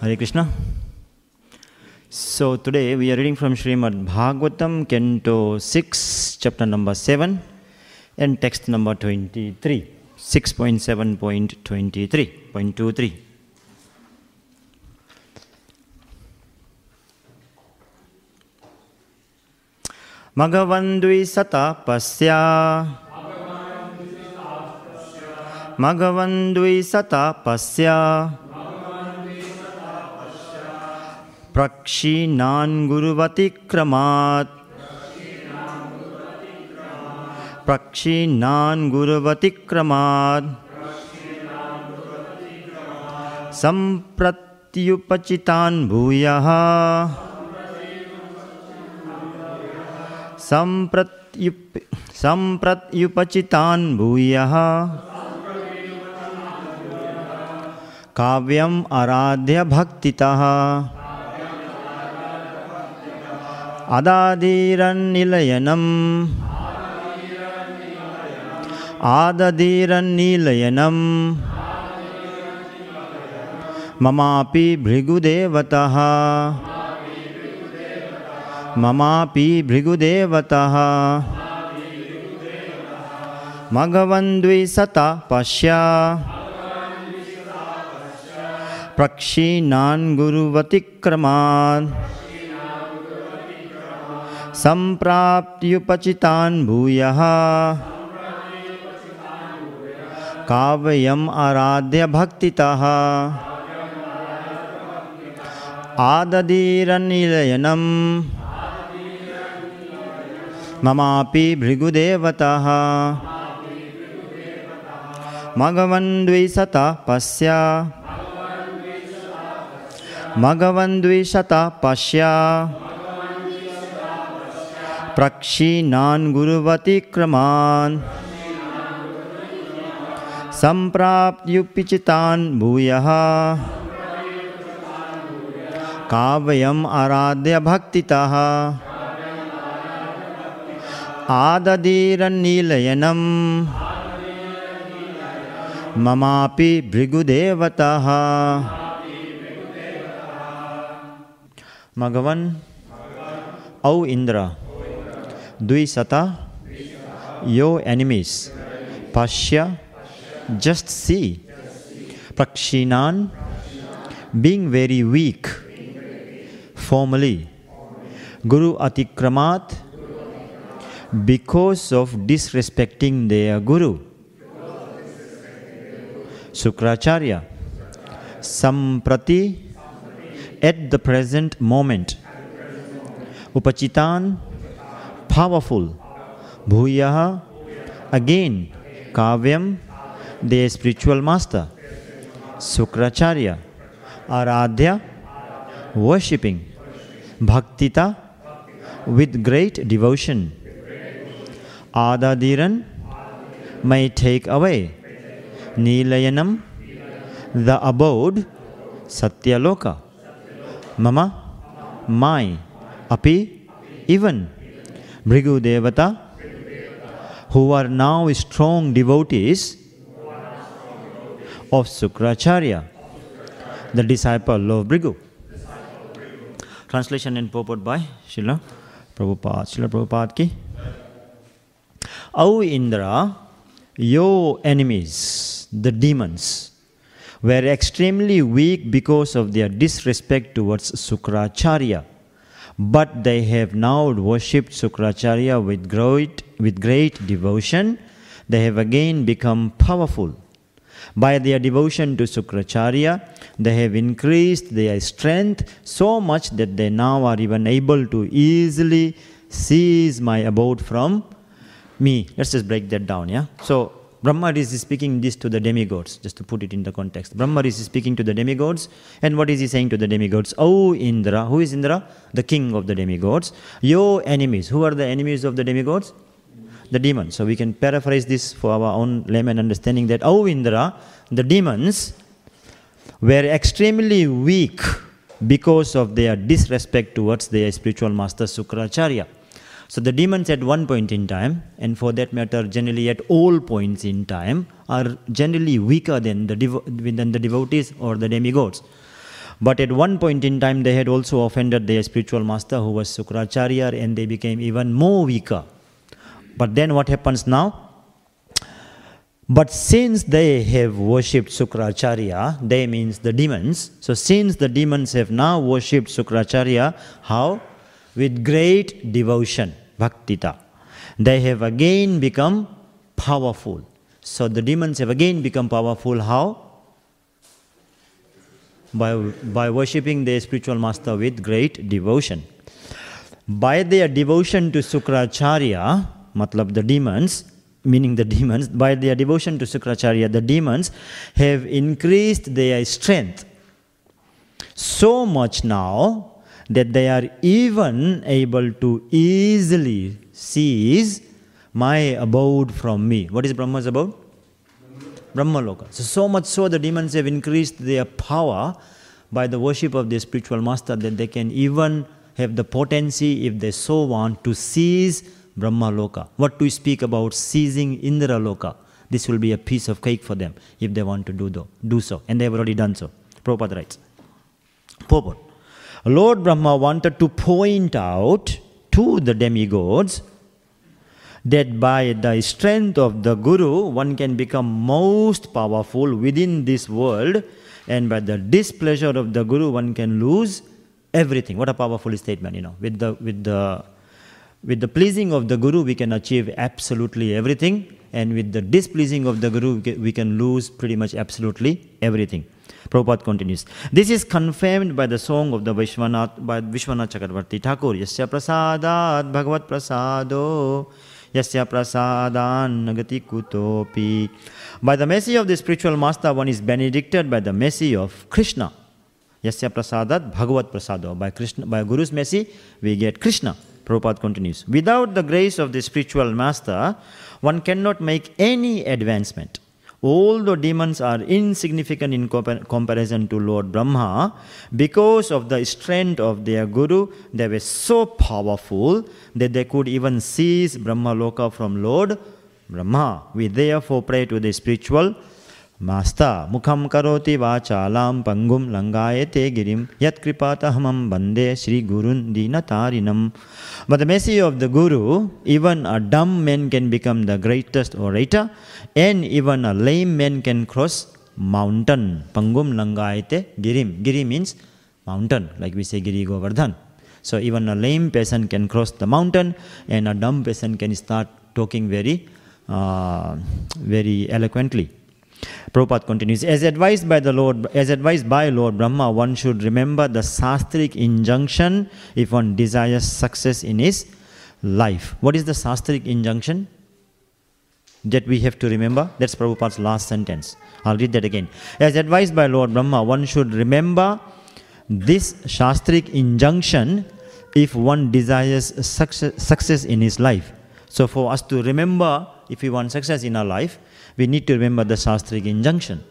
Hare Krishna. So today we are reading from Srimad Bhagavatam, Canto 6, Chapter number 7 and text number 23, 6.7.23.23. Magavandvi satapasya Prakshinan guruvatikramat Sampratyupachitan bhuyaha Sampratyupachitan bhuyaha Kavyam aradhya bhaktitaha Adadiran nilayanam Mamapi Brigu devataha Mamapi Brigudevataha Magavandvisata Pasya Prakshinan Guruvatikraman Sampraptyupachitan Bhuyaha Kavayam Aradhya Bhaktitaha Adadiran nilayanam Mamapi Bhrigudevataha Magavandvisata Pasya Prakshinan Guruvatikraman Sampraptyupachitan Bhuyaha Kavayam Aradhya Bhaktitaha Adadiran nilayanam Mamapi Brigudevataha Magavan Au Indra Dvisata Your enemies Pasya Just see Prakshinan Being very weak Formally Guru Atikramat because of disrespecting their Guru. Sukracharya, Samprati, at the present moment. Upachitan, powerful. Bhuyaha, again. Kavyam, their spiritual master. Sukracharya, Aradhya, worshipping. Bhaktita, with great devotion. Adadiran, may take away. Nilayanam, the abode. Satyaloka, Mama, my. Api, even. Brigudevata, who are now strong devotees of Sukracharya, the disciple of Brigu. Translation and purport by Srila Prabhupada. Srila Prabhupada ki. O Indra, your enemies, the demons, were extremely weak because of their disrespect towards Sukracharya. But they have now worshipped Sukracharya with great devotion. They have again become powerful. By their devotion to Sukracharya, they have increased their strength so much that they now are even able to easily seize my abode from me. Let's just break that down, yeah? So, Brahma is speaking this to the demigods, just to put it in the context. Brahma is speaking to the demigods, and what is he saying to the demigods? Oh Indra, who is Indra? The king of the demigods. Your enemies, who are the enemies of the demigods? The demons. So we can paraphrase this for our own layman understanding that, oh Indra, the demons were extremely weak because of their disrespect towards their spiritual master Sukracharya. So the demons at one point in time, and for that matter generally at all points in time, are generally weaker than the devotees or the demigods. But at one point in time they had also offended their spiritual master who was Sukracharya, and they became even more weaker. But then what happens now? But since they have worshipped Sukracharya, they means the demons. So since the demons have now worshipped Sukracharya, how? With great devotion, bhaktita. They have again become powerful. So the demons have again become powerful, how? By worshipping their spiritual master with great devotion. By their devotion to Sukracharya, matlab the demons, meaning the demons, by their devotion to Sukracharya, the demons have increased their strength so much now that they are even able to easily seize my abode from me. What is Brahma's abode? Brahma Loka. So much so the demons have increased their power by the worship of their spiritual master that they can even have the potency, if they so want, to seize Brahma Loka. What to speak about seizing Indra Loka? This will be a piece of cake for them if they want to do so. And they have already done so. Prabhupada writes, purport. Lord Brahma wanted to point out to the demigods that by the strength of the Guru, one can become most powerful within this world, and by the displeasure of the Guru, one can lose everything. What a powerful statement, you know. With the pleasing of the Guru, we can achieve absolutely everything, and with the displeasing of the Guru, we can lose pretty much absolutely everything. Prabhupada continues. This is confirmed by the song of the Viśvanātha Cakravartī Ṭhākura. Yasya prasādāt bhagavat prasādo, yasya prasādān nagati kutopi. By the mercy of the spiritual master, one is benedicted by the mercy of Krishna. Yasya prasādāt bhagavat prasādo. By Guru's mercy, we get Krishna. Prabhupada continues. Without the grace of the spiritual master, one cannot make any advancement. Although demons are insignificant in comparison to Lord Brahma, because of the strength of their Guru, they were so powerful that they could even seize Brahma Loka from Lord Brahma. We therefore pray to the spiritual master. Mukham karoti vachalam pangum langayate girim yat kripatahamam bande Sri Gurun dinatarinam. By the mercy of the Guru, even a dumb man can become the greatest orator, and even a lame man can cross mountain. Pangum langayate girim. Giri means mountain, like we say Giri Govardhan. So even a lame person can cross the mountain, and a dumb person can start talking very eloquently. Prabhupada continues, as advised by Lord Brahma, one should remember the sastric injunction if one desires success in his life. What is the sastric injunction that we have to remember? That's Prabhupada's last sentence. I'll read that again. As advised by Lord Brahma, one should remember this sastric injunction if one desires success in his life. So for us to remember, if we want success in our life, we need to remember the sastric injunction.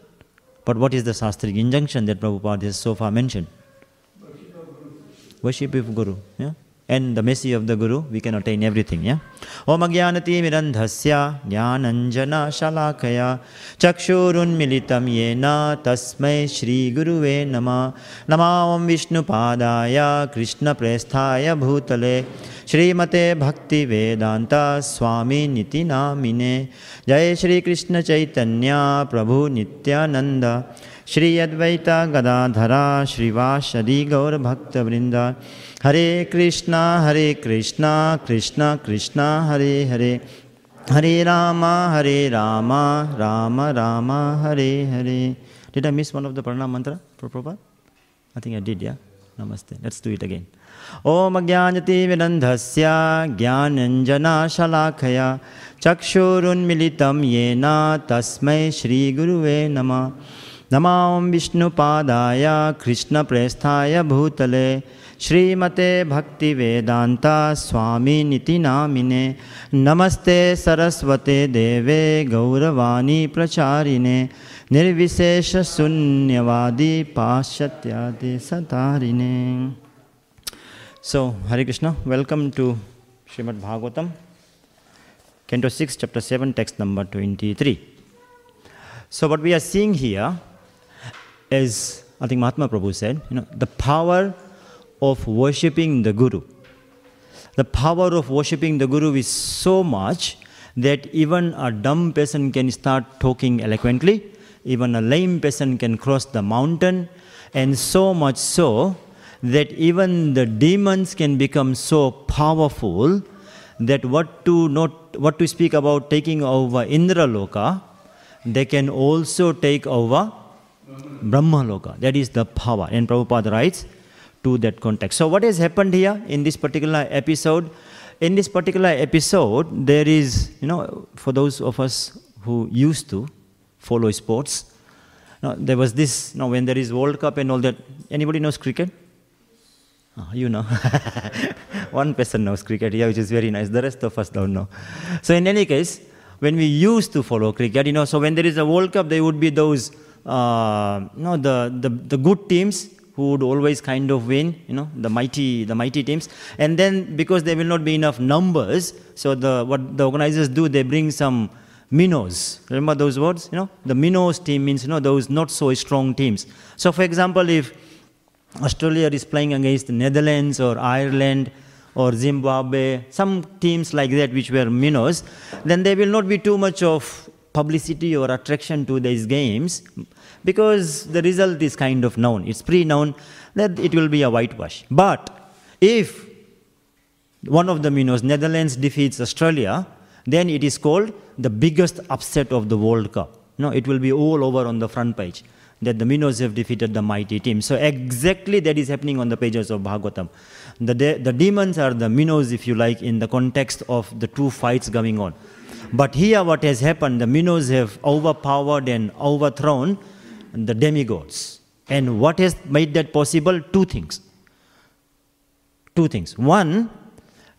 But what is the sastric injunction that Prabhupada has so far mentioned? Worship of Guru. Yeah? And the mercy of the Guru, we can attain everything. Yeah? Om agyanati mirandhasya jnananjana shalakaya chakshurun militam yena tasmai Shri Guruve nama. Nama om Vishnu padaya Krishna presthaya bhutale Shrimate Bhakti Vedanta Swami Niti Namine Jai Shri Krishna Chaitanya Prabhu Nityananda Shri Advaita Gadadhara Shri Vashadi Gaur Bhakta Vrinda Hare Krishna Krishna Krishna Hare Hare Hare Rama Rama Rama Hare Hare. Did I miss one of the Pranam Mantra for Prabhupada? I think I did, yeah. Namaste. Let's do it again. Om Ajnanati Vinandhasya Jnananjana Shalakaya Chakshurun Militam Yena Tasmai Shri Guruve Namah. Namah Om Vishnu Padaya Krishna Presthaya Bhutale Srimate Bhakti Vedanta Swami Niti Namine Namaste Saraswate Deve Gauravani Pracharine Nirvishesha Sunyavadi Pashatyade Satarine. So, Hare Krishna, welcome to Srimad Bhagavatam, Canto 6, Chapter 7, text number 23. So what we are seeing here is, I think Mahatma Prabhu said, the power of worshipping the Guru. The power of worshipping the Guru is so much that even a dumb person can start talking eloquently, even a lame person can cross the mountain, and so much so that even the demons can become so powerful that what to speak about taking over Indra Loka, they can also take over Brahma Loka. That is the power. And Prabhupada writes to that context. So what has happened here in this particular episode? In this particular episode, there is, for those of us who used to follow sports, there was this, when there is World Cup and all that. Anybody knows cricket? Oh, you know. One person knows cricket here, which is very nice. The rest of us don't know. So in any case, when we used to follow cricket, so when there is a World Cup, there would be those, the good teams who would always kind of win, the mighty teams. And then because there will not be enough numbers, so what the organizers do, they bring some minnows. Remember those words? The minnows team means, those not so strong teams. So for example, if Australia is playing against the Netherlands or Ireland or Zimbabwe, some teams like that which were minnows, then there will not be too much of publicity or attraction to these games because the result is kind of known. It's pre-known that it will be a whitewash. But if one of the minnows, Netherlands, defeats Australia, then it is called the biggest upset of the World Cup. It will be all over on the front page that the minnows have defeated the mighty team. So exactly that is happening on the pages of Bhagavatam. The demons are the minnows, if you like, in the context of the two fights going on. But here what has happened, the minnows have overpowered and overthrown the demigods. And what has made that possible? Two things. One,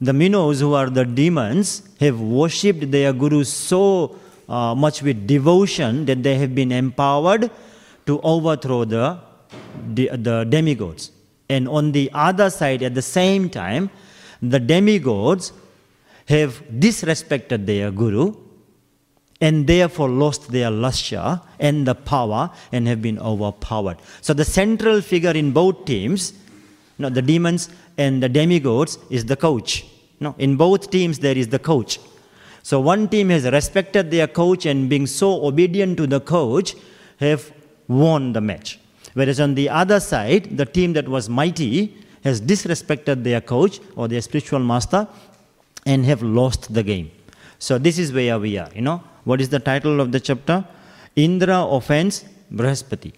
the minnows, who are the demons, have worshipped their gurus so much with devotion that they have been empowered to overthrow the demigods. And on the other side, at the same time, the demigods have disrespected their guru and therefore lost their lustre and the power and have been overpowered. So the central figure in both teams, the demons and the demigods, is the coach. In both teams there is the coach. So one team has respected their coach and being so obedient to the coach have won the match. Whereas on the other side, the team that was mighty has disrespected their coach or their spiritual master and have lost the game. So this is where we are. What is the title of the chapter? Indra offends Bṛhaspati.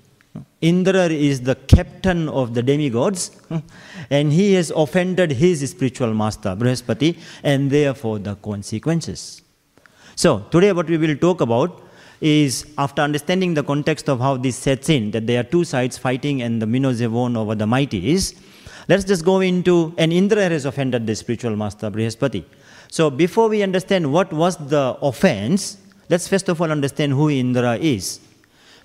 Indra is the captain of the demigods and he has offended his spiritual master Bṛhaspati, and therefore the consequences. So today what we will talk about is, after understanding the context of how this sets in, that there are two sides fighting and the minnows have won over the mighties, let's just go into, and Indra has offended the spiritual master Bṛhaspati. So before we understand what was the offense, let's first of all understand who Indra is.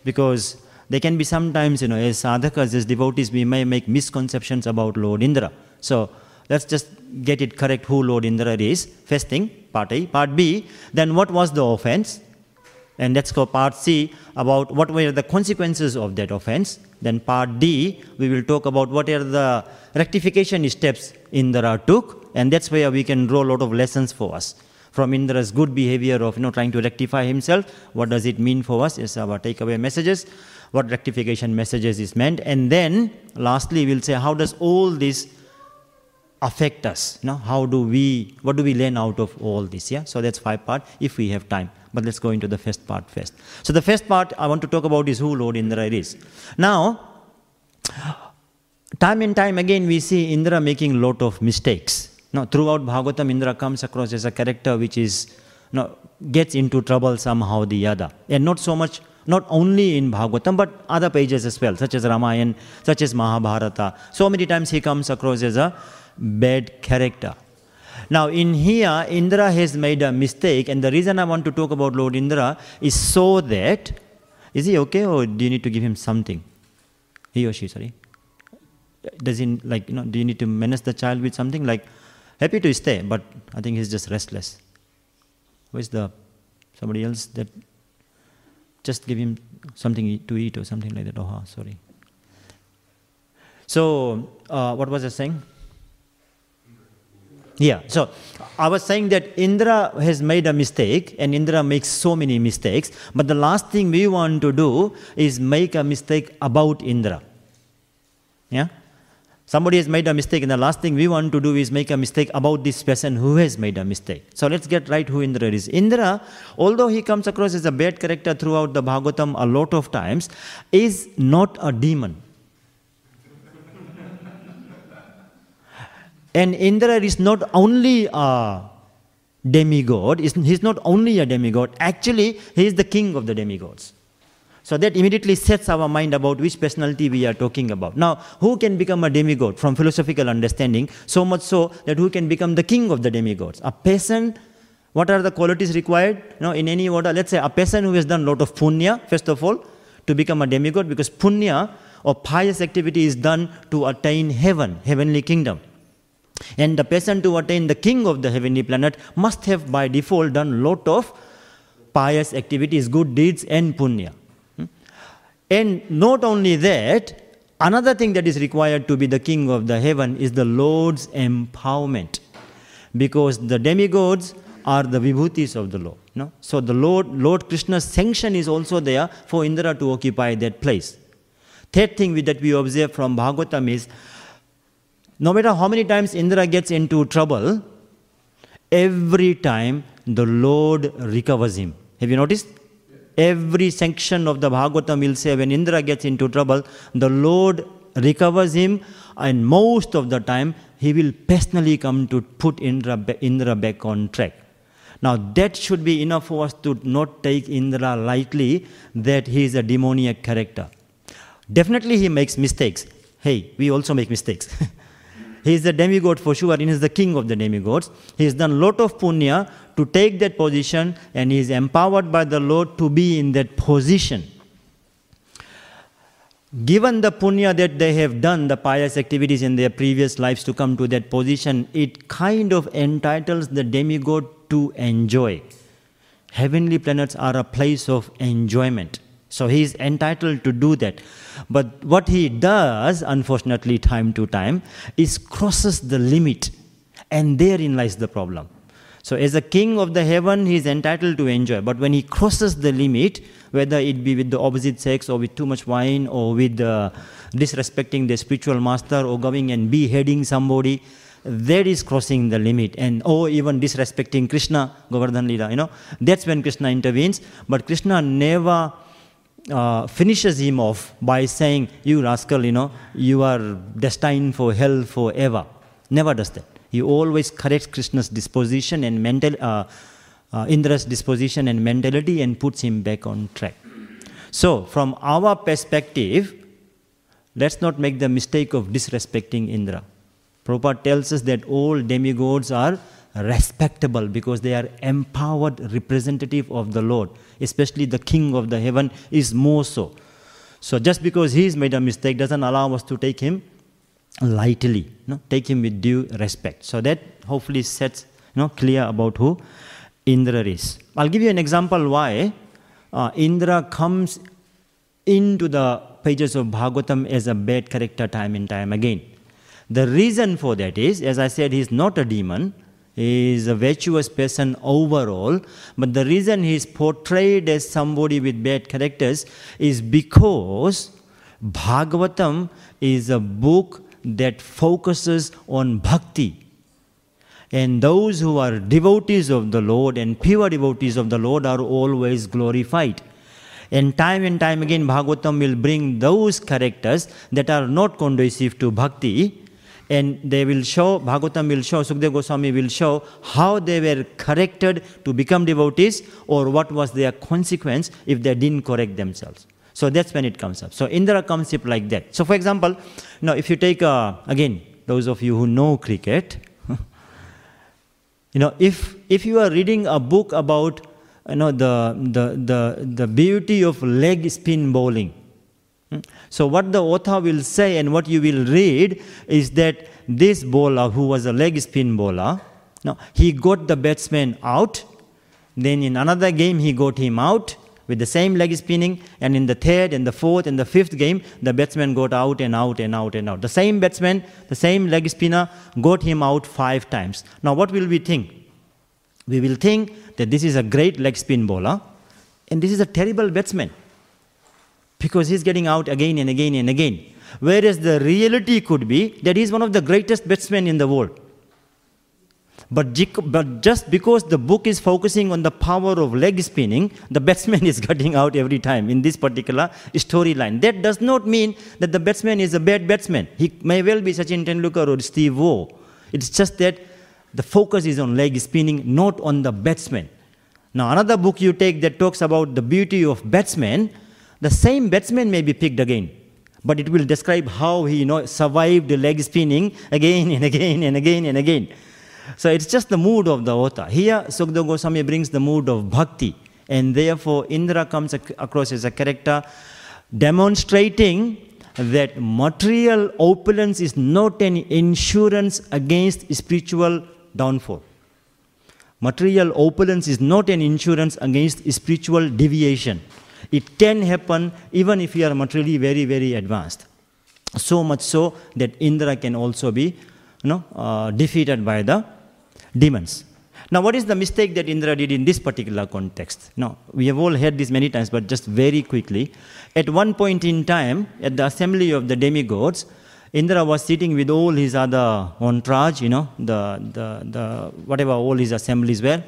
Because there can be sometimes, as sadhakas, as devotees, we may make misconceptions about Lord Indra. So let's just get it correct who Lord Indra is. First thing, part A. Part B, then what was the offense? And let's go part C about what were the consequences of that offense. Then part D, we will talk about what are the rectification steps Indra took. And that's where we can draw a lot of lessons for us. From Indra's good behavior of trying to rectify himself, what does it mean for us? Is our takeaway messages, what rectification messages is meant. And then lastly, we'll say, how does all this affect us? What do we learn out of all this? Yeah? So that's five parts if we have time. But let's go into the first part first. So the first part I want to talk about is who Lord Indra is. Now, Time and time again we see Indra making a lot of mistakes. Now, throughout Bhagavatam, Indra comes across as a character which is, gets into trouble somehow or the other. And not so much, not only in Bhagavatam, but other pages as well, such as Ramayana, such as Mahabharata. So many times he comes across as a bad character. Now, in here, Indra has made a mistake, and the reason I want to talk about Lord Indra is so that, is he okay, or do you need to give him something? He or she, sorry. Doesn't, like, do you need to menace the child with something? Like, happy to stay, but I think he's just restless. Where's the, somebody else that, just give him something to eat or something like that. Oh, sorry. So, what was I saying? Yeah, so I was saying that Indra has made a mistake, and Indra makes so many mistakes, but the last thing we want to do is make a mistake about Indra. Yeah? Somebody has made a mistake, and the last thing we want to do is make a mistake about this person who has made a mistake. So let's get right who Indra is. Indra, although he comes across as a bad character throughout the Bhagavatam a lot of times, is not a demon. And Indra is not only a demigod, he's not only a demigod, actually he is the king of the demigods. So that immediately sets our mind about which personality we are talking about. Now, who can become a demigod from philosophical understanding, so much so that who can become the king of the demigods? A person, what are the qualities required? In any order, let's say a person who has done a lot of punya, first of all, to become a demigod, because punya or pious activity is done to attain heaven, heavenly kingdom. And the person to attain the king of the heavenly planet must have by default done lot of pious activities, good deeds and punya. And not only that, another thing that is required to be the king of the heaven is the Lord's empowerment. Because the demigods are the vibhutis of the Lord. So the Lord Krishna's sanction is also there for Indra to occupy that place. Third thing that we observe from Bhagavatam is, no matter how many times Indra gets into trouble, every time the Lord recovers him. Have you noticed? Yes. Every section of the Bhagavatam will say when Indra gets into trouble, the Lord recovers him, and most of the time he will personally come to put Indra back on track. Now that should be enough for us to not take Indra lightly, that he is a demoniac character. Definitely he makes mistakes. Hey, we also make mistakes. He is the demigod for sure, and he is the king of the demigods. He has done a lot of punya to take that position, and he is empowered by the Lord to be in that position. Given the punya that they have done, the pious activities in their previous lives to come to that position, it kind of entitles the demigod to enjoy. Heavenly planets are a place of enjoyment. So he is entitled to do that. But what he does, unfortunately, time to time, is crosses the limit. And therein lies the problem. So as a king of the heaven, he is entitled to enjoy. But when he crosses the limit, whether it be with the opposite sex, or with too much wine, or with disrespecting the spiritual master, or going and beheading somebody, that is crossing the limit, or even disrespecting Krishna, Govardhan Lila, That's when Krishna intervenes. But Krishna never finishes him off by saying, you rascal, you are destined for hell forever. Never does that. He always corrects Krishna's disposition and Indra's disposition and mentality, and puts him back on track. So, from our perspective, let's not make the mistake of disrespecting Indra. Prabhupada tells us that all demigods are respectable because they are empowered representative of the Lord, especially the king of the heaven is more so. So just because he's made a mistake doesn't allow us to take him lightly, take him with due respect. So that hopefully sets clear about who Indra is. I'll give you an example why Indra comes into the pages of Bhagavatam as a bad character time and time again. The reason for that is, as I said, he's not a demon. He is a virtuous person overall, but the reason he is portrayed as somebody with bad characters is because Bhagavatam is a book that focuses on bhakti. And those who are devotees of the Lord and pure devotees of the Lord are always glorified. And time again, Bhagavatam will bring those characters that are not conducive to bhakti, and they will show, Bhagavatam will show, Sukadeva Goswami will show how they were corrected to become devotees or what was their consequence if they didn't correct themselves. So that's when it comes up. So Indra comes up like that. So for example, now if you take, again, those of you who know cricket, you know, if you are reading a book about, you know, the beauty of leg spin bowling, so what the author will say and what you will read is that this bowler, who was a leg spin bowler, no, he got the batsman out, then in another game he got him out with the same leg spinning, and in the third and the fourth and the fifth game, the batsman got out and out and out and out. The same batsman, the same leg spinner got him out 5 times. Now what will we think? We will think that this is a great leg spin bowler and this is a terrible batsman, because he's getting out again and again and again. Whereas the reality could be that he's one of the greatest batsmen in the world. But just because the book is focusing on the power of leg spinning, the batsman is getting out every time in this particular storyline. That does not mean that the batsman is a bad batsman. He may well be Sachin Tendulkar or Steve Waugh. It's just that the focus is on leg spinning, not on the batsman. Now another book you take that talks about the beauty of batsmen, the same batsman may be picked again, but it will describe how he, you know, survived leg spinning again and again and again and again. So it's just the mood of the author. Here, Sukadeva Goswami brings the mood of bhakti, and therefore Indra comes across as a character demonstrating that material opulence is not an insurance against spiritual downfall. Material opulence is not an insurance against spiritual deviation. It can happen even if you are materially very, very advanced. So much so that Indra can also be, you know, defeated by the demons. Now, what is the mistake that Indra did in this particular context? Now, we have all heard this many times, but just very quickly. At one point in time, at the assembly of the demigods, Indra was sitting with all his other entourage, you know, the whatever all his assemblies were.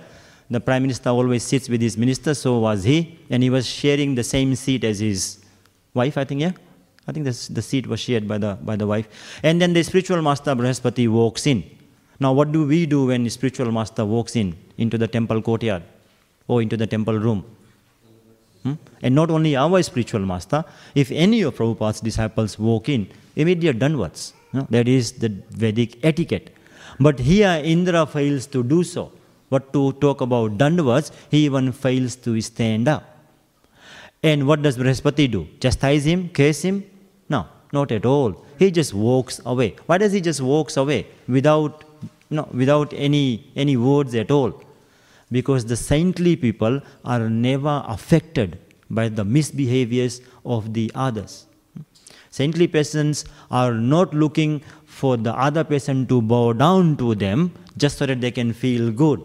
The Prime Minister always sits with his minister, so was he, and he was sharing the same seat as his wife, I think, yeah? I think the seat was shared by the wife. And then the spiritual master, Bṛhaspati, walks in. Now what do we do when the spiritual master walks in, into the temple courtyard or into the temple room? And not only our spiritual master, if any of Prabhupada's disciples walk in, immediate downwards. You know, that is the Vedic etiquette. But here Indra fails to do so. What to talk about dandavats, he even fails to stand up. And what does Bṛhaspati do? Chastise him? Curse him? No, not at all. He just walks away. Why does he just walks away without, you know, without any words at all? Because the saintly people are never affected by the misbehaviors of the others. Saintly persons are not looking for the other person to bow down to them just so that they can feel good.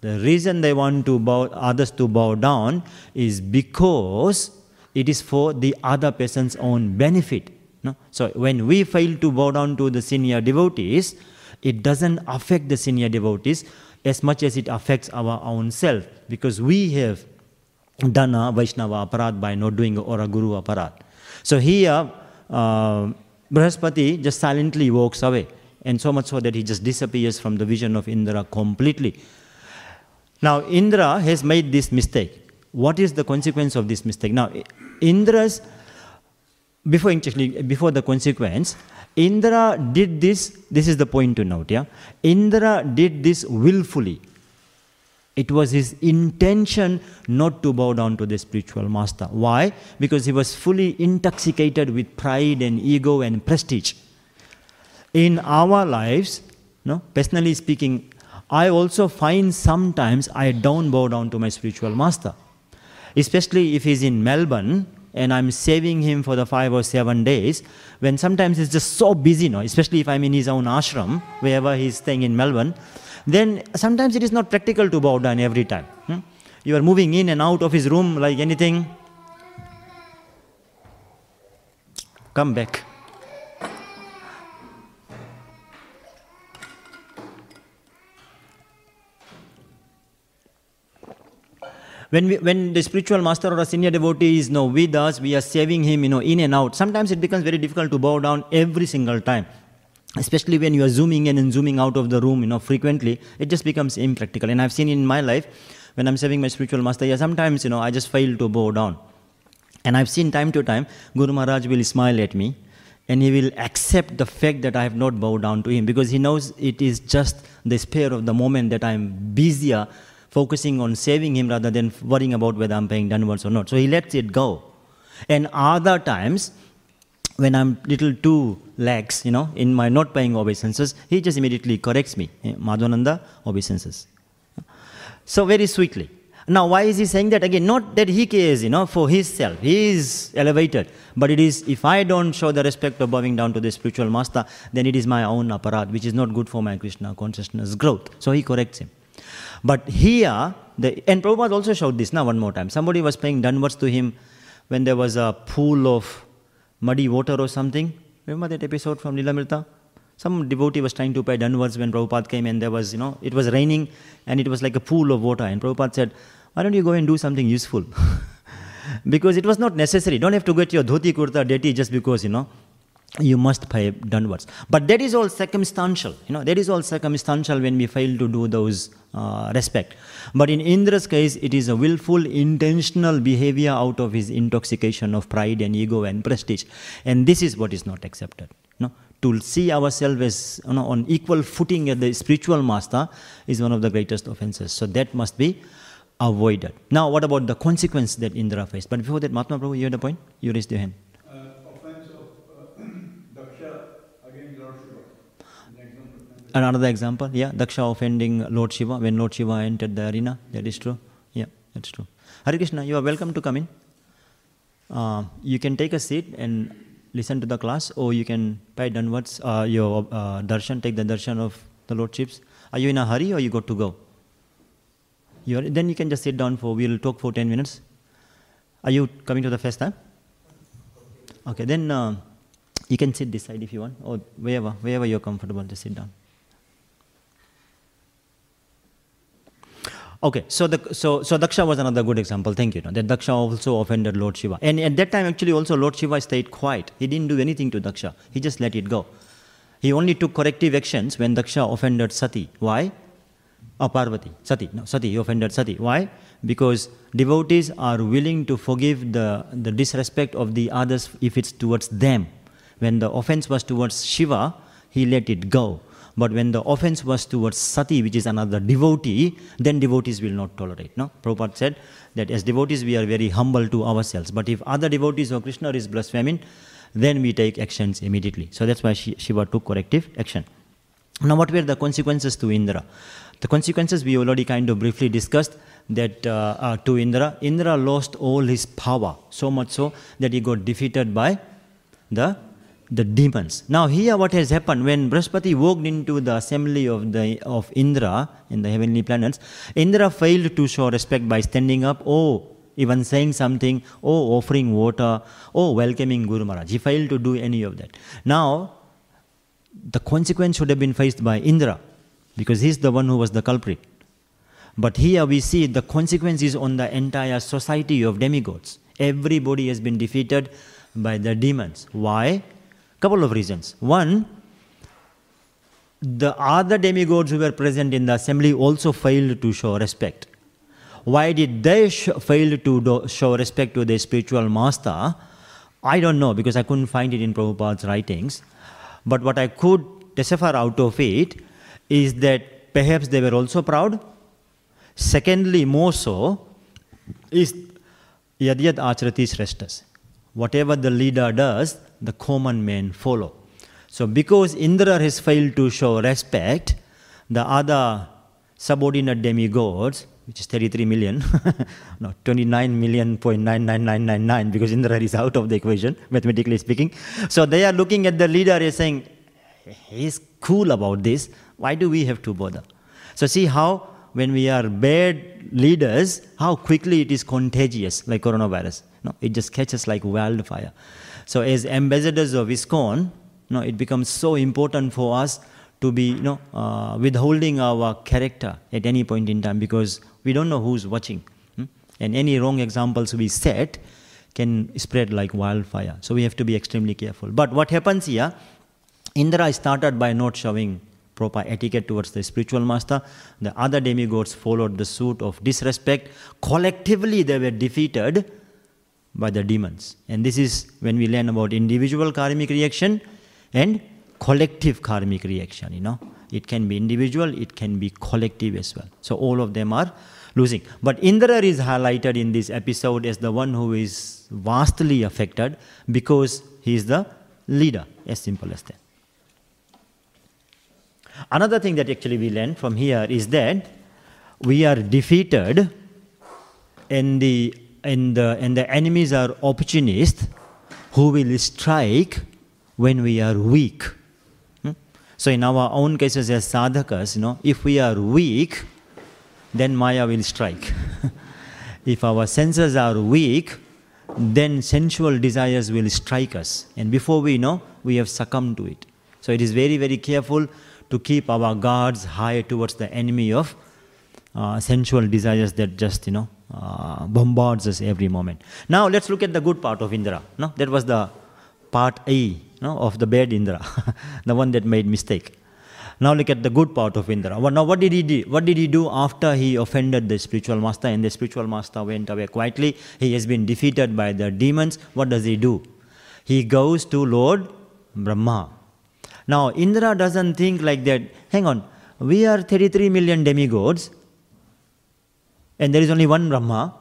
The reason they want to bow, others to bow down is because it is for the other person's own benefit. No? So when we fail to bow down to the senior devotees, it doesn't affect the senior devotees as much as it affects our own self, because we have done a Vaishnava aparad by not doing, or a Guru aparad. So here, Bṛhaspati just silently walks away, and so much so that he just disappears from the vision of Indra completely. Now, Indra has made this mistake. What is the consequence of this mistake? Now, Indra's, before the consequence, Indra did this, this is the point to note, yeah? Indra did this willfully. It was his intention not to bow down to the spiritual master. Why? Because he was fully intoxicated with pride and ego and prestige. In our lives, no, personally speaking, I also find sometimes I don't bow down to my spiritual master. Especially if he's in Melbourne and I'm saving him for the 5 or 7 days, when sometimes he's just so busy now, especially if I'm in his own ashram, wherever he's staying in Melbourne, then sometimes it is not practical to bow down every time. You are moving in and out of his room like anything. Come back. When the spiritual master or a senior devotee is with us, we are saving him in and out. Sometimes it becomes very difficult to bow down every single time. Especially when you are zooming in and zooming out of the room frequently, it just becomes impractical. And I've seen in my life, when I'm serving my spiritual master, yeah, sometimes I just fail to bow down. And I've seen time to time, Guru Maharaj will smile at me and he will accept the fact that I have not bowed down to him, because he knows it is just the spare of the moment that I'm busier focusing on saving him rather than worrying about whether I'm paying downwards or not. So he lets it go. And other times, when I'm little too lax, in my not paying obeisances, he just immediately corrects me. Madhvananda, obeisances. So very sweetly. Now, why is he saying that? Again, not that he cares, for his self. He is elevated. But it is, if I don't show the respect of bowing down to the spiritual master, then it is my own aparadha, which is not good for my Krishna consciousness growth. So he corrects him. But here, and Prabhupada also showed this now one more time. Somebody was paying danvats to him when there was a pool of muddy water or something. Remember that episode from Lilamrita? Some devotee was trying to pay danvats when Prabhupada came, and there was, it was raining and it was like a pool of water. And Prabhupada said, why don't you go and do something useful? Because it was not necessary. Don't have to get your dhoti, kurta, dirty just because, you must pay danvats. But that is all circumstantial. That is all circumstantial when we fail to do those respect. But in Indra's case, it is a willful, intentional behavior out of his intoxication of pride and ego and prestige. And this is what is not accepted. To see ourselves as on equal footing as the spiritual master is one of the greatest offenses. So that must be avoided. Now, what about the consequence that Indra faced? But before that, Mahatma Prabhu, you had a point? You raised your hand. Offense of Daksha against Lord Shiva. Another example, yeah. Daksha offending Lord Shiva when Lord Shiva entered the arena. That is true. Yeah, that's true. Hare Krishna, you are welcome to come in. You can take a seat and listen to the class, or you can pay downwards your darshan, take the darshan of the Lordships. Are you in a hurry or you got to go? Then you can just sit down for, we'll talk for 10 minutes. Are you coming to the first time? Okay, then you can sit this side if you want, or wherever you're comfortable, just sit down. Okay, so Daksha was another good example. Thank you. That Daksha also offended Lord Shiva. And at that time, actually, also Lord Shiva stayed quiet. He didn't do anything to Daksha. He just let it go. He only took corrective actions when Daksha offended Sati. Why? Parvati. Sati. No, Sati. He offended Sati. Why? Because devotees are willing to forgive the disrespect of the others if it's towards them. When the offense was towards Shiva, he let it go. But when the offense was towards Sati, which is another devotee, then devotees will not tolerate. No? Prabhupada said that as devotees, we are very humble to ourselves. But if other devotees or Krishna is blaspheming, then we take actions immediately. So that's why Shiva took corrective action. Now, what were the consequences to Indra? The consequences we already kind of briefly discussed, that to Indra. Indra lost all his power, so much so that he got defeated by the demons. Now here what has happened, when Bṛhaspati walked into the assembly of Indra in the heavenly planets, Indra failed to show respect by standing up, or even saying something, or offering water, or welcoming Guru Maharaj. He failed to do any of that. Now, the consequence should have been faced by Indra, because he's the one who was the culprit. But here we see the consequence is on the entire society of demigods. Everybody has been defeated by the demons. Why? Couple of reasons. One, the other demigods who were present in the assembly also failed to show respect. Why did they fail to show respect to their spiritual master? I don't know, because I couldn't find it in Prabhupada's writings. But what I could decipher out of it is that perhaps they were also proud. Secondly, more so, is yad yad acharati shreshtas. Whatever the leader does, the common men follow. So because Indra has failed to show respect, the other subordinate demigods, which is 33 million, no, 29,999,999, because Indra is out of the equation, mathematically speaking. So they are looking at the leader and saying, he's cool about this. Why do we have to bother? So see how when we are bad leaders, how quickly it is contagious, like coronavirus. No, it just catches like wildfire. So as ambassadors of ISKCON, it becomes so important for us to be withholding our character at any point in time, because we don't know who's watching. And any wrong examples we set can spread like wildfire. So we have to be extremely careful. But what happens here, Indra started by not showing proper etiquette towards the spiritual master. The other demigods followed the suit of disrespect. Collectively, they were defeated by the demons. And this is when we learn about individual karmic reaction and collective karmic reaction, you know. It can be individual, it can be collective as well. So all of them are losing. But Indra is highlighted in this episode as the one who is vastly affected because he is the leader, as simple as that. Another thing that actually we learn from here is that we are defeated and the enemies are opportunists who will strike when we are weak. So in our own cases as sadhakas, you know, if we are weak, then Maya will strike. If our senses are weak, then sensual desires will strike us. And before we know, we have succumbed to it. So it is very, very careful to keep our guards high towards the enemy of sensual desires that just, you know, bombards us every moment. Now let's look at the good part of Indra. No? That was the part A, no, of the bad Indra, the one that made mistake. Now look at the good part of Indra. Now what did he do? What did he do after he offended the spiritual master and the spiritual master went away quietly? He has been defeated by the demons. What does he do? He goes to Lord Brahma. Now Indra doesn't think like that. Hang on, we are 33 million demigods and there is only one Brahma.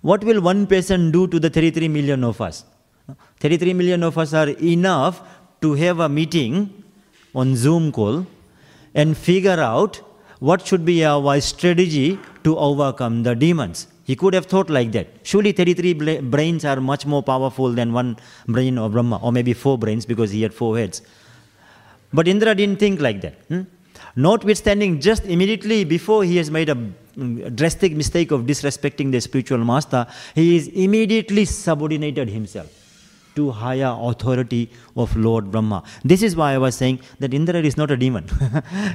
What will one person do to the 33 million of us? 33 million of us are enough to have a meeting on Zoom call and figure out what should be our strategy to overcome the demons. He could have thought like that. Surely 33 brains are much more powerful than one brain of Brahma, or maybe four brains because he had four heads. But Indra didn't think like that. Notwithstanding, just immediately before he has made a drastic mistake of disrespecting the spiritual master, he is immediately subordinated himself to higher authority of Lord Brahma. This is why I was saying that Indra is not a demon.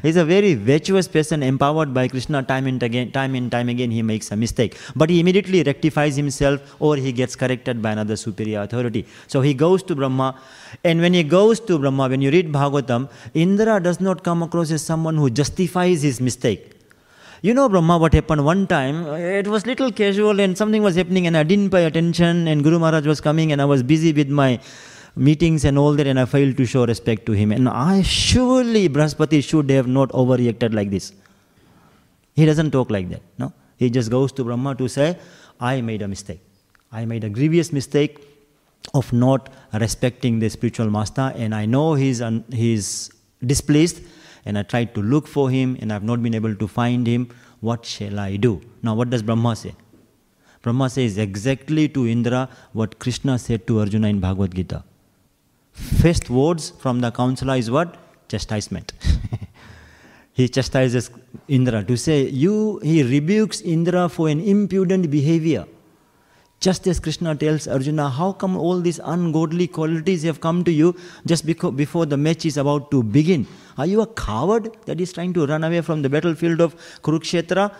He's a very virtuous person empowered by Krishna. Time and time again he makes a mistake. But he immediately rectifies himself or he gets corrected by another superior authority. So he goes to Brahma, and when he goes to Brahma, when you read Bhagavatam, Indra does not come across as someone who justifies his mistake. You know, Brahma, what happened one time, it was little casual and something was happening and I didn't pay attention and Guru Maharaj was coming and I was busy with my meetings and all that and I failed to show respect to him. And I surely, Bṛhaspati should have not overreacted like this. He doesn't talk like that, no. He just goes to Brahma to say, I made a mistake. I made a grievous mistake of not respecting the spiritual master and I know he's displeased. And I tried to look for him and I have not been able to find him. What shall I do? Now what does Brahma say? Brahma says exactly to Indra what Krishna said to Arjuna in Bhagavad Gita. First words from the counselor is what? Chastisement. He chastises Indra to say, he rebukes Indra for an impudent behavior. Just as Krishna tells Arjuna, how come all these ungodly qualities have come to you just before the match is about to begin? Are you a coward that is trying to run away from the battlefield of Kurukshetra?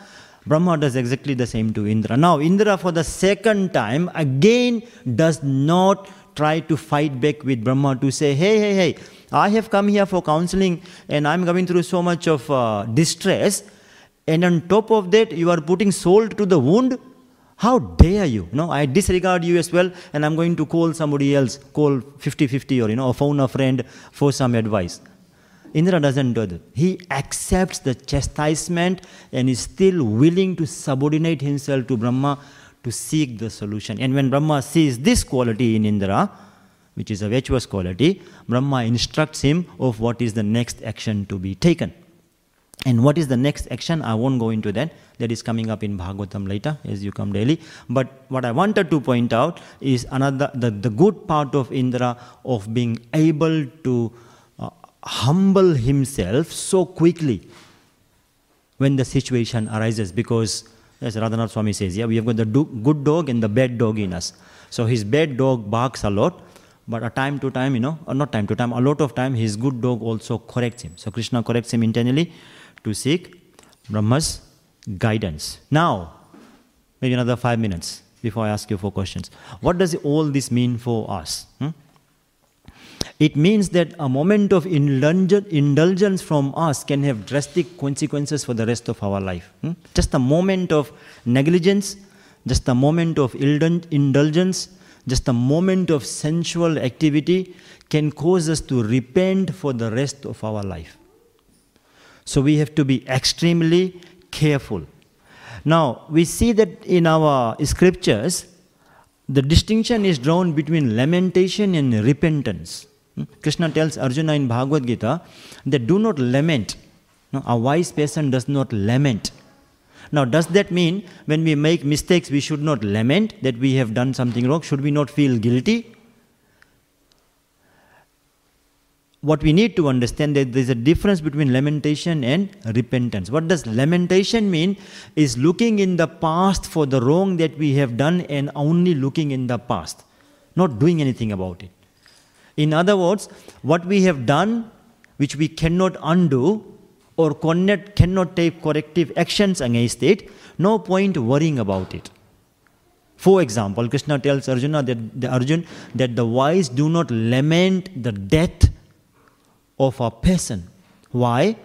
Brahma does exactly the same to Indra. Now Indra for the second time again does not try to fight back with Brahma to say, hey, I have come here for counseling and I'm going through so much of distress, and on top of that you are putting salt to the wound. How dare you? No, I disregard you as well and I'm going to call somebody else, call 50-50 or, you know, phone a friend for some advice. Indra doesn't do that. He accepts the chastisement and is still willing to subordinate himself to Brahma to seek the solution. And when Brahma sees this quality in Indra, which is a virtuous quality, Brahma instructs him of what is the next action to be taken. And what is the next action? I won't go into that. That is coming up in Bhagavatam later as you come daily. But what I wanted to point out is the good part of Indra of being able to humble himself so quickly when the situation arises. Because as Radhanath Swami says, yeah, we have got the good dog and the bad dog in us. So his bad dog barks a lot. But a lot of time his good dog also corrects him. So Krishna corrects him internally to seek Brahma's guidance. Now, maybe another 5 minutes before I ask you 4 questions. What does all this mean for us? It means that a moment of indulgence from us can have drastic consequences for the rest of our life. Just a moment of negligence, just a moment of indulgence, just a moment of sensual activity can cause us to repent for the rest of our life. So we have to be extremely careful. Now, we see that in our scriptures, the distinction is drawn between lamentation and repentance. Krishna tells Arjuna in Bhagavad Gita that do not lament. A wise person does not lament. Now, does that mean when we make mistakes, we should not lament that we have done something wrong? Should we not feel guilty? What we need to understand that there is a difference between lamentation and repentance. What does lamentation mean? Is looking in the past for the wrong that we have done and only looking in the past, not doing anything about it. In other words, what we have done, which we cannot undo or cannot take corrective actions against it, no point worrying about it. For example, Krishna tells Arjuna that the wise do not lament the death of a person. Why?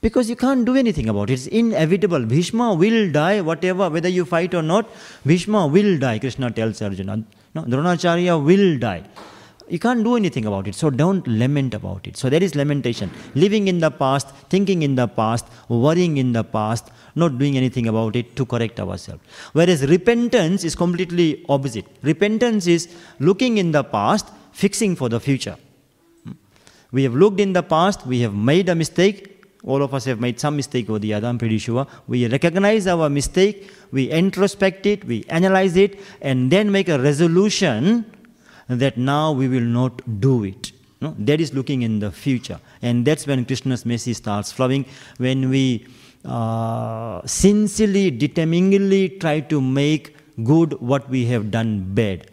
Because you can't do anything about it. It's inevitable. Bhishma will die, whatever, whether you fight or not, Bhishma will die, Krishna tells Arjuna. No, Dronacharya will die. You can't do anything about it, so don't lament about it. So that is lamentation. Living in the past, thinking in the past, worrying in the past, not doing anything about it to correct ourselves. Whereas repentance is completely opposite. Repentance is looking in the past, fixing for the future. We have looked in the past, we have made a mistake. All of us have made some mistake or the other, I'm pretty sure. We recognize our mistake, we introspect it, we analyze it, and then make a resolution that now we will not do it. No? That is looking in the future. And that's when Krishna's mercy starts flowing, when we sincerely, determinedly try to make good what we have done bad.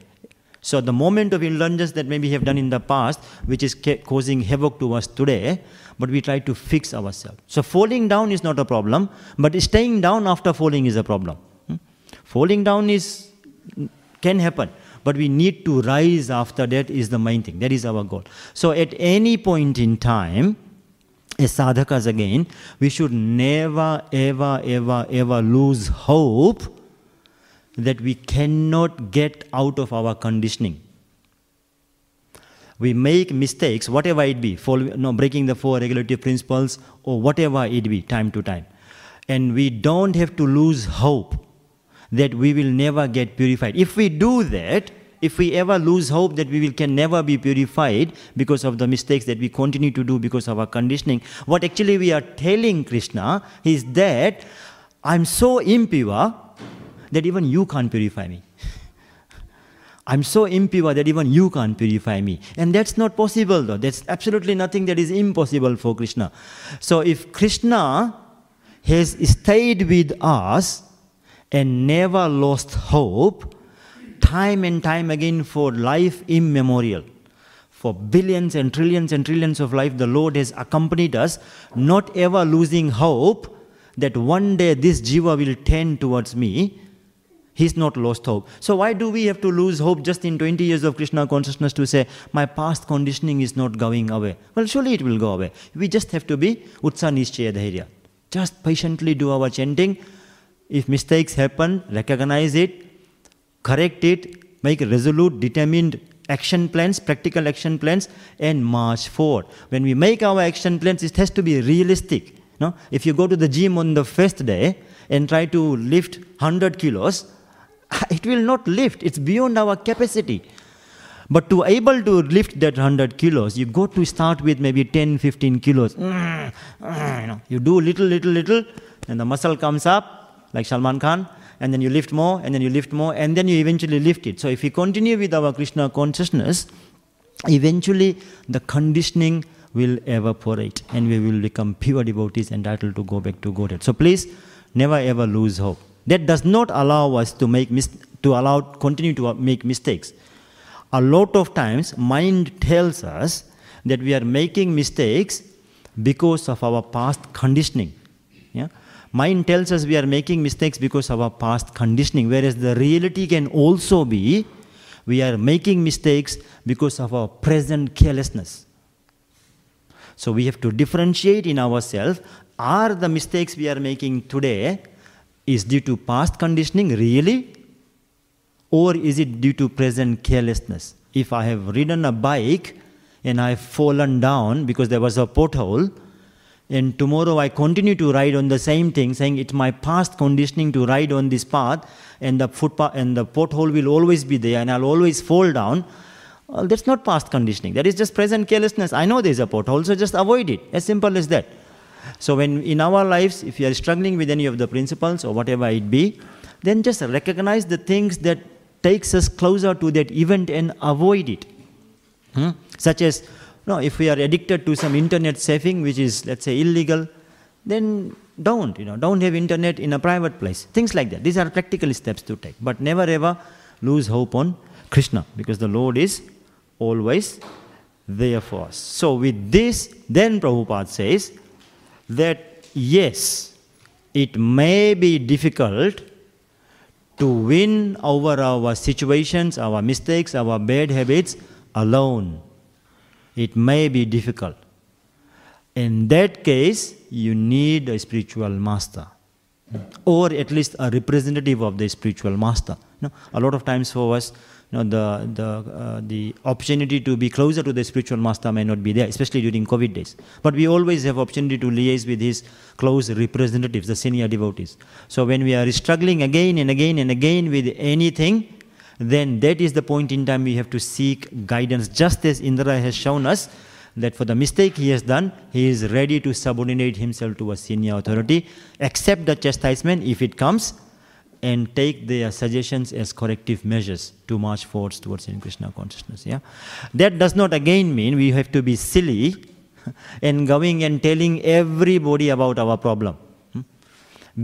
So the moment of indulgence that maybe we have done in the past, which is causing havoc to us today, but we try to fix ourselves. So falling down is not a problem, but staying down after falling is a problem. Falling down can happen, but we need to rise after that is the main thing. That is our goal. So at any point in time, as sadhakas again, we should never, ever, ever, ever lose hope that we cannot get out of our conditioning. We make mistakes, whatever it be, breaking the 4 regulative principles or whatever it be, time to time. And we don't have to lose hope that we will never get purified. If we do that, if we ever lose hope that we can never be purified because of the mistakes that we continue to do because of our conditioning, what actually we are telling Krishna is that I'm so impure that even you can't purify me. I'm so impure that even you can't purify me. And that's not possible though. That's absolutely nothing that is impossible for Krishna. So if Krishna has stayed with us and never lost hope, time and time again for life immemorial, for billions and trillions of life, the Lord has accompanied us, not ever losing hope that one day this jiva will tend towards me. He's not lost hope. So why do we have to lose hope just in 20 years of Krishna consciousness to say, my past conditioning is not going away? Well, surely it will go away. We just have to be utsa nishchaya dhairya. Just patiently do our chanting. If mistakes happen, recognize it, correct it, make resolute, determined action plans, practical action plans, and march forward. When we make our action plans, it has to be realistic. No? If you go to the gym on the first day and try to lift 100 kilos, it will not lift. It's beyond our capacity. But to able to lift that 100 kilos, you go to start with maybe 10, 15 kilos. You do little, little, little, and the muscle comes up, like Salman Khan, and then you lift more, and then you lift more, and then you eventually lift it. So if we continue with our Krishna consciousness, eventually the conditioning will evaporate, and we will become pure devotees entitled to go back to Godhead. So please, never ever lose hope. That does not allow us to continue to make mistakes. A lot of times, mind tells us that we are making mistakes because of our past conditioning. Yeah. Mind tells us we are making mistakes because of our past conditioning, whereas the reality can also be we are making mistakes because of our present carelessness. So we have to differentiate in ourselves, are the mistakes we are making today is due to past conditioning really, or is it due to present carelessness? If I have ridden a bike and I have fallen down because there was a pothole, and tomorrow I continue to ride on the same thing, saying it's my past conditioning to ride on this path, and the footpath and the pothole will always be there, and I'll always fall down. That's not past conditioning. That is just present carelessness. I know there's a pothole, so just avoid it. As simple as that. So when in our lives, if you are struggling with any of the principles or whatever it be, then just recognize the things that takes us closer to that event and avoid it. Such as, no, if we are addicted to some internet surfing, which is, let's say, illegal, then don't have internet in a private place. Things like that. These are practical steps to take. But never ever lose hope on Krishna, because the Lord is always there for us. So with this, then Prabhupada says that, yes, it may be difficult to win over our situations, our mistakes, our bad habits alone. It may be difficult. In that case, you need a spiritual master, or at least a representative of the spiritual master. You know, a lot of times for us, you know, the opportunity to be closer to the spiritual master may not be there, especially during COVID days. But we always have opportunity to liaise with his close representatives, the senior devotees. So when we are struggling again and again and again with anything, then that is the point in time we have to seek guidance, just as Indra has shown us that for the mistake he has done, he is ready to subordinate himself to a senior authority, accept the chastisement if it comes, and take their suggestions as corrective measures to march forwards towards in Krishna consciousness. Yeah? That does not again mean we have to be silly and going and telling everybody about our problem.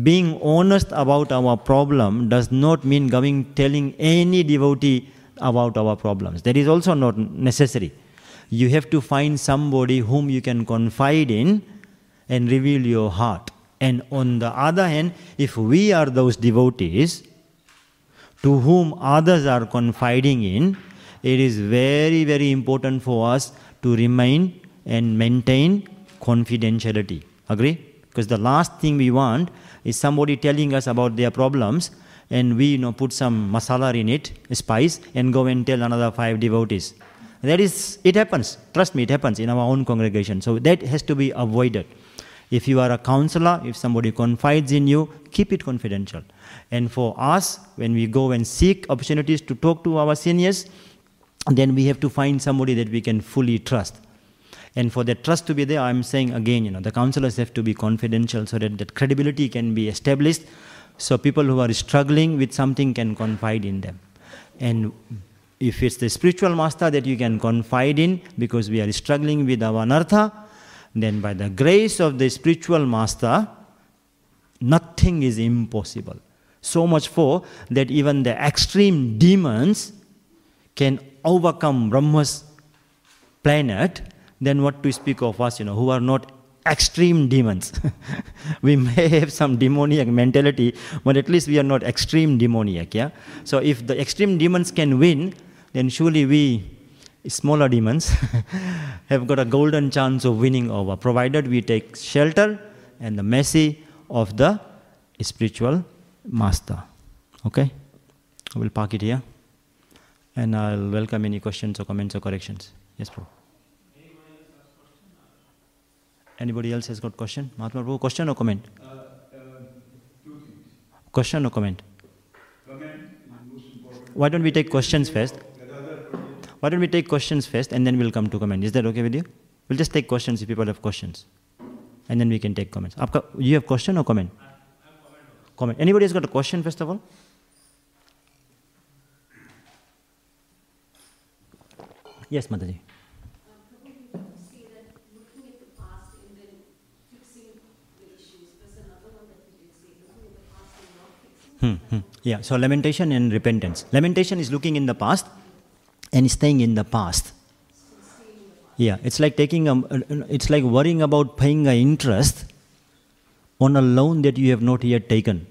Being honest about our problem does not mean going telling any devotee about our problems. That is also not necessary. You have to find somebody whom you can confide in and reveal your heart. And on the other hand, if we are those devotees to whom others are confiding in, it is very, very important for us to remain and maintain confidentiality. Agree? Because the last thing we want is somebody telling us about their problems, and we put some masala in it, spice, and go and tell another 5 devotees. That is, it happens. Trust me, it happens in our own congregation. So that has to be avoided. If you are a counselor, if somebody confides in you, keep it confidential. And for us, when we go and seek opportunities to talk to our seniors, then we have to find somebody that we can fully trust. And for that trust to be there, I'm saying again, the counselors have to be confidential so that that credibility can be established, so people who are struggling with something can confide in them. And if it's the spiritual master that you can confide in because we are struggling with our anartha, then by the grace of the spiritual master, nothing is impossible. So much for that even the extreme demons can overcome Brahma's planet. Then what to speak of us, who are not extreme demons. We may have some demoniac mentality, but at least we are not extreme demoniac, yeah? So if the extreme demons can win, then surely we, smaller demons, have got a golden chance of winning over, provided we take shelter and the mercy of the spiritual master. Okay? I will park it here, and I'll welcome any questions or comments or corrections. Yes, Prabhu. Anybody else has got question? Mahatma Prabhu, question or comment? 2 things. Question or comment? Comment. Why don't we take questions first? Why don't we take questions first and then we'll come to comment? Is that okay with you? We'll just take questions if people have questions, and then we can take comments. You have question or comment? Comment. Anybody has got a question first of all? Yes, Mataji. Yeah, so lamentation and repentance. Lamentation is looking in the past and staying in the past. Yeah, it's like worrying about paying an interest on a loan that you have not yet taken.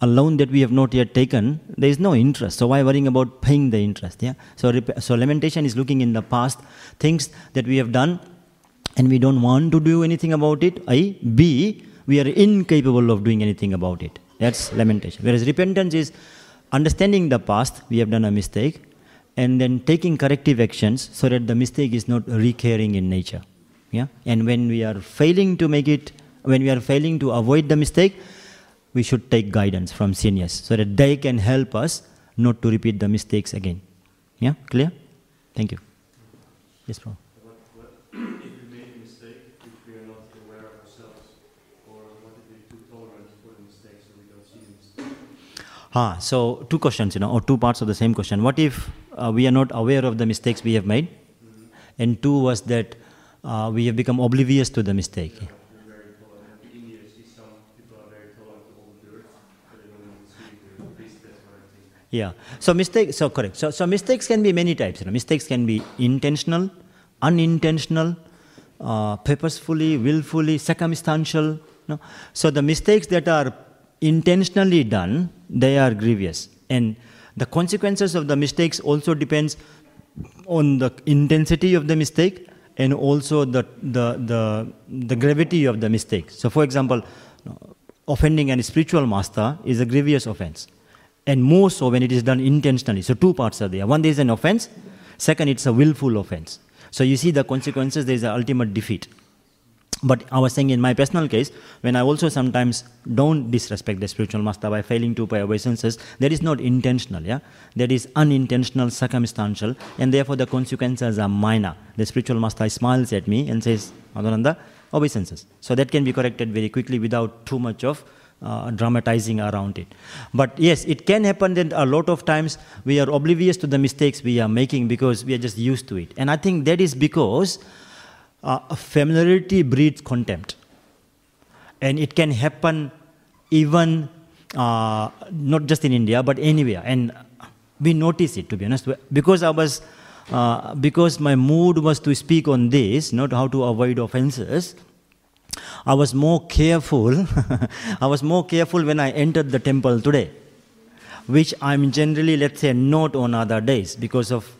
A loan that we have not yet taken, there is no interest. So why worrying about paying the interest? Yeah. So lamentation is looking in the past, things that we have done, and we don't want to do anything about it. A. B. We are incapable of doing anything about it. That's lamentation. Whereas repentance is understanding the past, we have done a mistake, and then taking corrective actions so that the mistake is not recurring in nature. Yeah. And when we are failing to make it, when we are failing to avoid the mistake, we should take guidance from seniors so that they can help us not to repeat the mistakes again. Yeah, clear? Thank you. Yes, Prabhu. If we made a mistake which we are not aware of ourselves, or what if we're too tolerant for the mistake so we don't see the mistake? Ah, so two questions, or two parts of the same question. What if we are not aware of the mistakes we have made? Mm-hmm. And two was that we have become oblivious to the mistake. Yeah. Yeah. So mistakes. So correct. So mistakes can be many types. Mistakes can be intentional, unintentional, purposefully, willfully, circumstantial. So the mistakes that are intentionally done, they are grievous, and the consequences of the mistakes also depends on the intensity of the mistake and also the gravity of the mistake. So, for example, offending a spiritual master is a grievous offense. And more so when it is done intentionally. So two parts are there. One, there is an offense. Second, it's a willful offense. So you see the consequences, there is an ultimate defeat. But I was saying in my personal case, when I also sometimes don't disrespect the spiritual master by failing to pay obeisances, that is not intentional, yeah? That is unintentional, circumstantial, and therefore the consequences are minor. The spiritual master smiles at me and says, Adhananda, obeisances. So that can be corrected very quickly without too much of dramatizing around it. But yes, it can happen that a lot of times we are oblivious to the mistakes we are making because we are just used to it. And I think that is because familiarity breeds contempt. And it can happen even not just in India, but anywhere. And we notice it, to be honest. Because I was, because my mood was to speak on this, not how to avoid offenses, I was more careful. I was more careful when I entered the temple today, which I'm generally, let's say, not on other days because of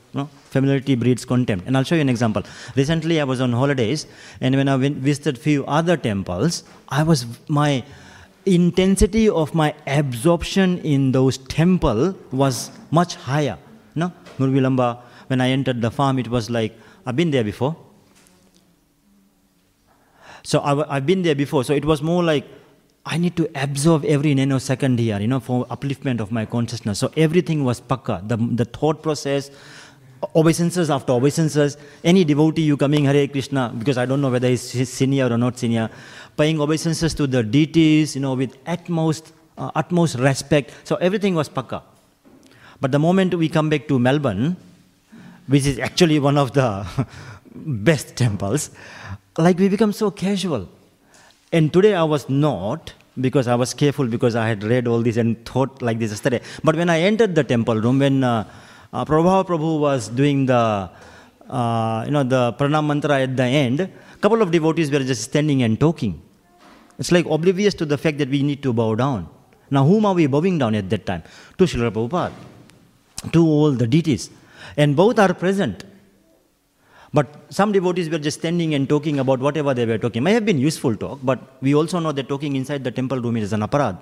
familiarity breeds contempt. And I'll show you an example. Recently, I was on holidays, and when I visited few other temples, my intensity of my absorption in those temples was much higher. No, Nurvilamba. When I entered the farm, it was like I've been there before. So I've been there before, so it was more like I need to absorb every nanosecond here, for upliftment of my consciousness. So everything was pakka, the thought process, obeisances after obeisances, any devotee you coming, Hare Krishna, because I don't know whether he's senior or not senior, paying obeisances to the deities, with utmost respect. So everything was pakka. But the moment we come back to Melbourne, which is actually one of the best temples, like we become so casual. And today I was not, because I was careful, because I had read all this and thought like this yesterday. But when I entered the temple room, when Prabhu was doing the, the pranam mantra at the end, a couple of devotees were just standing and talking. It's like oblivious to the fact that we need to bow down. Now whom are we bowing down at that time? To Srila Prabhupada, to all the deities. And both are present. But some devotees were just standing and talking about whatever they were talking. May have been useful talk, but we also know that talking inside the temple room is an aparadha.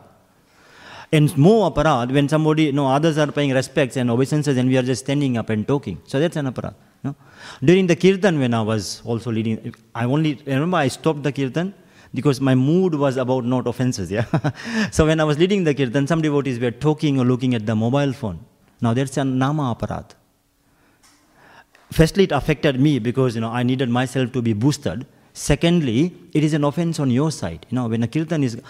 And more aparadha when somebody, others are paying respects and obeisances and we are just standing up and talking. So that's an aparadha. During the kirtan when I was also leading, I remember I stopped the kirtan because my mood was about not offenses. Yeah. So when I was leading the kirtan, some devotees were talking or looking at the mobile phone. Now that's a nama aparadha. Firstly, it affected me because, I needed myself to be boosted. Secondly, it is an offense on your side. When a kirtan is...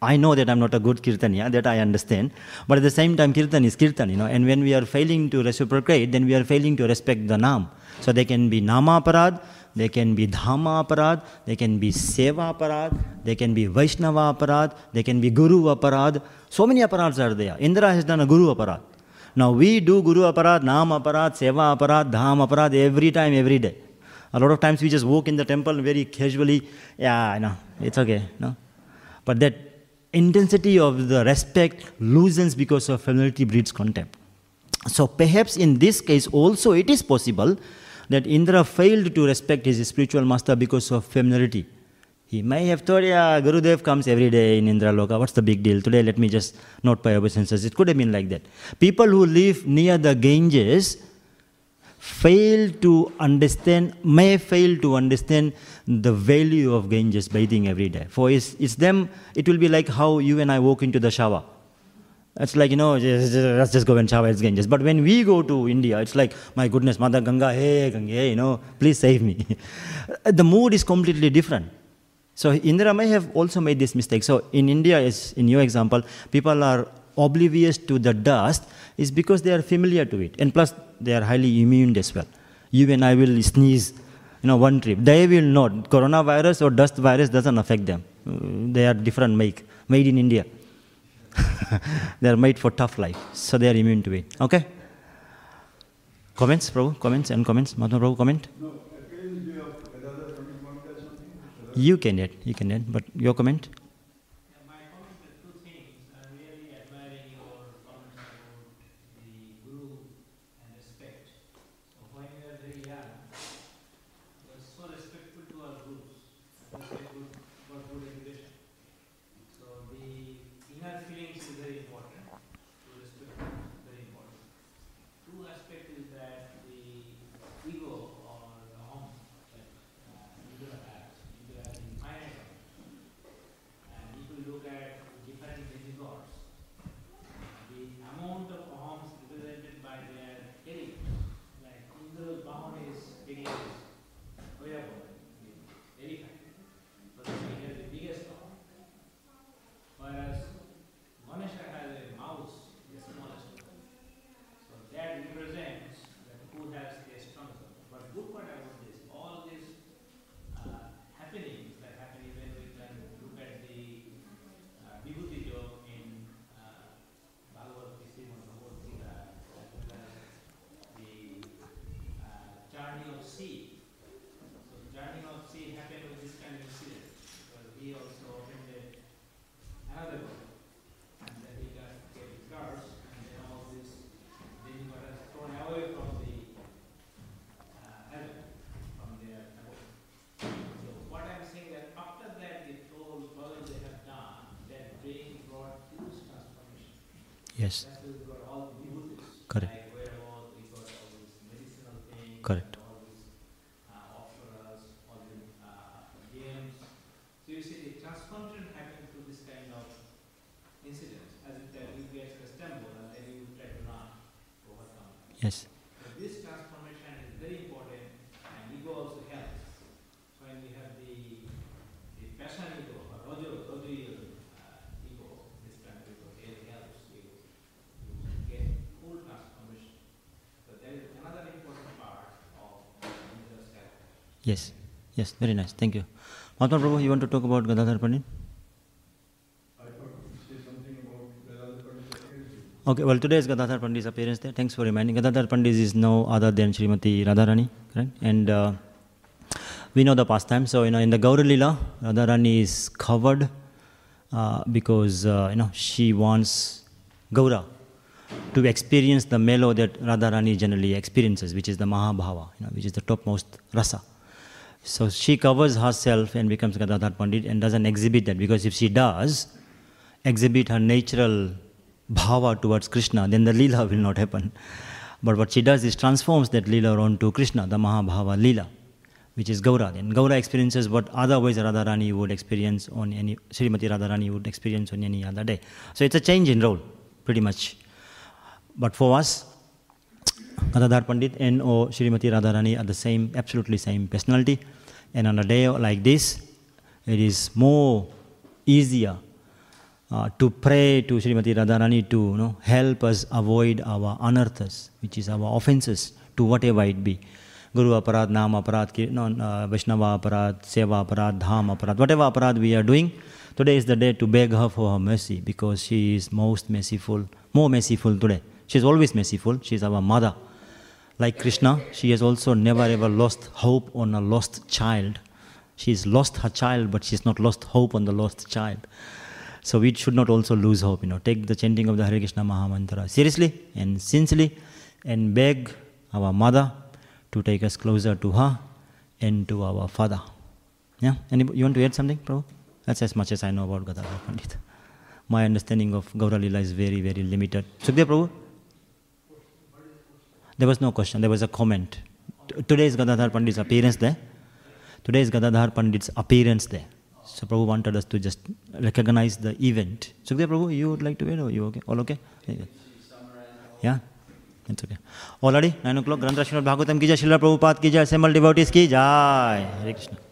I know that I'm not a good kirtan, yeah, that I understand. But at the same time, kirtan is kirtan, And when we are failing to reciprocate, then we are failing to respect the naam. So they can be nama aparadha, they can be dhamma aparadha, they can be seva aparadha, they can be vaishnava aparadha, they can be guru aparadha. So many aparadhas are there. Indra has done a guru aparadha. Now we do guru aparadha, naam aparadha, seva aparadha, dham aparadha every time, every day. A lot of times we just walk in the temple very casually, yeah, I know, it's okay, no? But that intensity of the respect loosens because of familiarity breeds contempt. So perhaps in this case also it is possible that Indra failed to respect his spiritual master because of familiarity. He may have thought, yeah, Gurudev comes every day in Indra Loka, what's the big deal? Today let me just not pay obeisances. It could have been like that. People who live near the Ganges may fail to understand the value of Ganges bathing every day. For it's them, it will be like how you and I walk into the shower. It's like, you know, let's just go and shower, it's Ganges. But when we go to India, it's like, my goodness, Mother Ganga, hey, Ganga, hey, you know, please save me. The mood is completely different. So Indra may have also made this mistake. So in India, as in your example, people are oblivious to the dust is because they are familiar to it. And plus, they are highly immune as well. You and I will sneeze, you know, one trip. They will not. Coronavirus or dust virus doesn't affect them. They are different made in India. They are made for tough life. So they are immune to it. Okay? Comments, Prabhu? Comments and comments? Mahatma Prabhu, comment? No. You can add, but your comment? My comment is two things. I'm really admiring your comments about the Guru and respect. So when we were very young, we were so respectful to our Gurus, respectful for good education. So the inner feelings is very important. To respect is very important. Two aspects is that the ego or the home that you don't have. And if you look at different demigods, the amount of homes represented by their area, like Indra's bound is biggest, elephant, but he has the biggest home. Whereas Manisha has a mouse, the smallest one. So that represents that who has the strongest one. But look what I want. Happenings that happen when we can look at the Vibhuti joke in Bhagavad Gita, the journey of sea. So the journey of sea happened with this kind of incident, because he also offended another one, and then he got cursed, and then all this, then he got thrown away from the heaven, from their abode. What I'm saying that after that, the whole work they have done, that they brought huge transformation. Yes. That's why we got all the Buddhists. Correct. Like where all we got all these medicinal things. Correct. All these offerers, all the games. So you see, the transformation happened through this kind of incidents. As if that you get a stumble and then you try to run to overcome. Yes. So this transformation is very important, and ego also helps. When we have the passion ego, or ego, this kind of ego, it helps you get full transformation. So there is another important part of Indra's character. Yes, yes, very nice, thank you. Mahatma Prabhu, you want to talk about Gadadhar Pandit? I thought you say something about Gadadhar Pandit's appearance. Okay, well today is Gadadhar Pandit's appearance there. Thanks for reminding. Gadadhar Pandit is no other than Srimati Radharani, right? And we know the pastime, so you know in the Gauralila, Radharani is covered because you know she wants Gaura to experience the mellow that Radharani generally experiences, which is the Mahabhava, you know, which is the topmost rasa. So she covers herself and becomes Gadadhar Pandit and doesn't exhibit that, because if she does exhibit her natural bhava towards Krishna, then the Lila will not happen. But what she does is transforms that Lila onto Krishna, the Mahabhava Lila, which is Gaura. Then Gaura experiences what otherwise Radharani would experience on any, Srimati Radharani would experience on any other day. So it's a change in role, pretty much. But for us, Gadadhar Pandit and or Srimati Radharani are the same, absolutely same personality. And on a day like this, it is more easier to pray to Srimati Radharani to, you know, help us avoid our anarthas, which is our offenses to whatever it be. Guru aparad, Nama aparad, Vaishnava aparad, Seva aparad, Dham aparad, whatever aparad we are doing, today is the day to beg her for her mercy, because she is most merciful, more merciful today. She is always merciful, she is our mother. Like Krishna, she has also never ever lost hope on a lost child. She's lost her child, but she's not lost hope on the lost child. So we should not also lose hope, Take the chanting of the Hare Krishna Maha Mantra seriously and sincerely, and beg our mother to take us closer to her and to our father. Yeah? And you want to add something, Prabhu? That's as much as I know about Gadadhar Pandit. My understanding of Gauralila is very, very limited. Sukhdev Prabhu? There was no question, there was a comment. Today is Gadadhar Pandit's appearance there. So Prabhu wanted us to just recognize the event. Sukhdev Prabhu, you would like to add, or you okay? All okay? Yeah? It's okay. Already, 9 o'clock, Granth Srimad Bhagavatam ki jai, Srila Prabhupada ki jai, assembled devotees ki jai. Hare Krishna.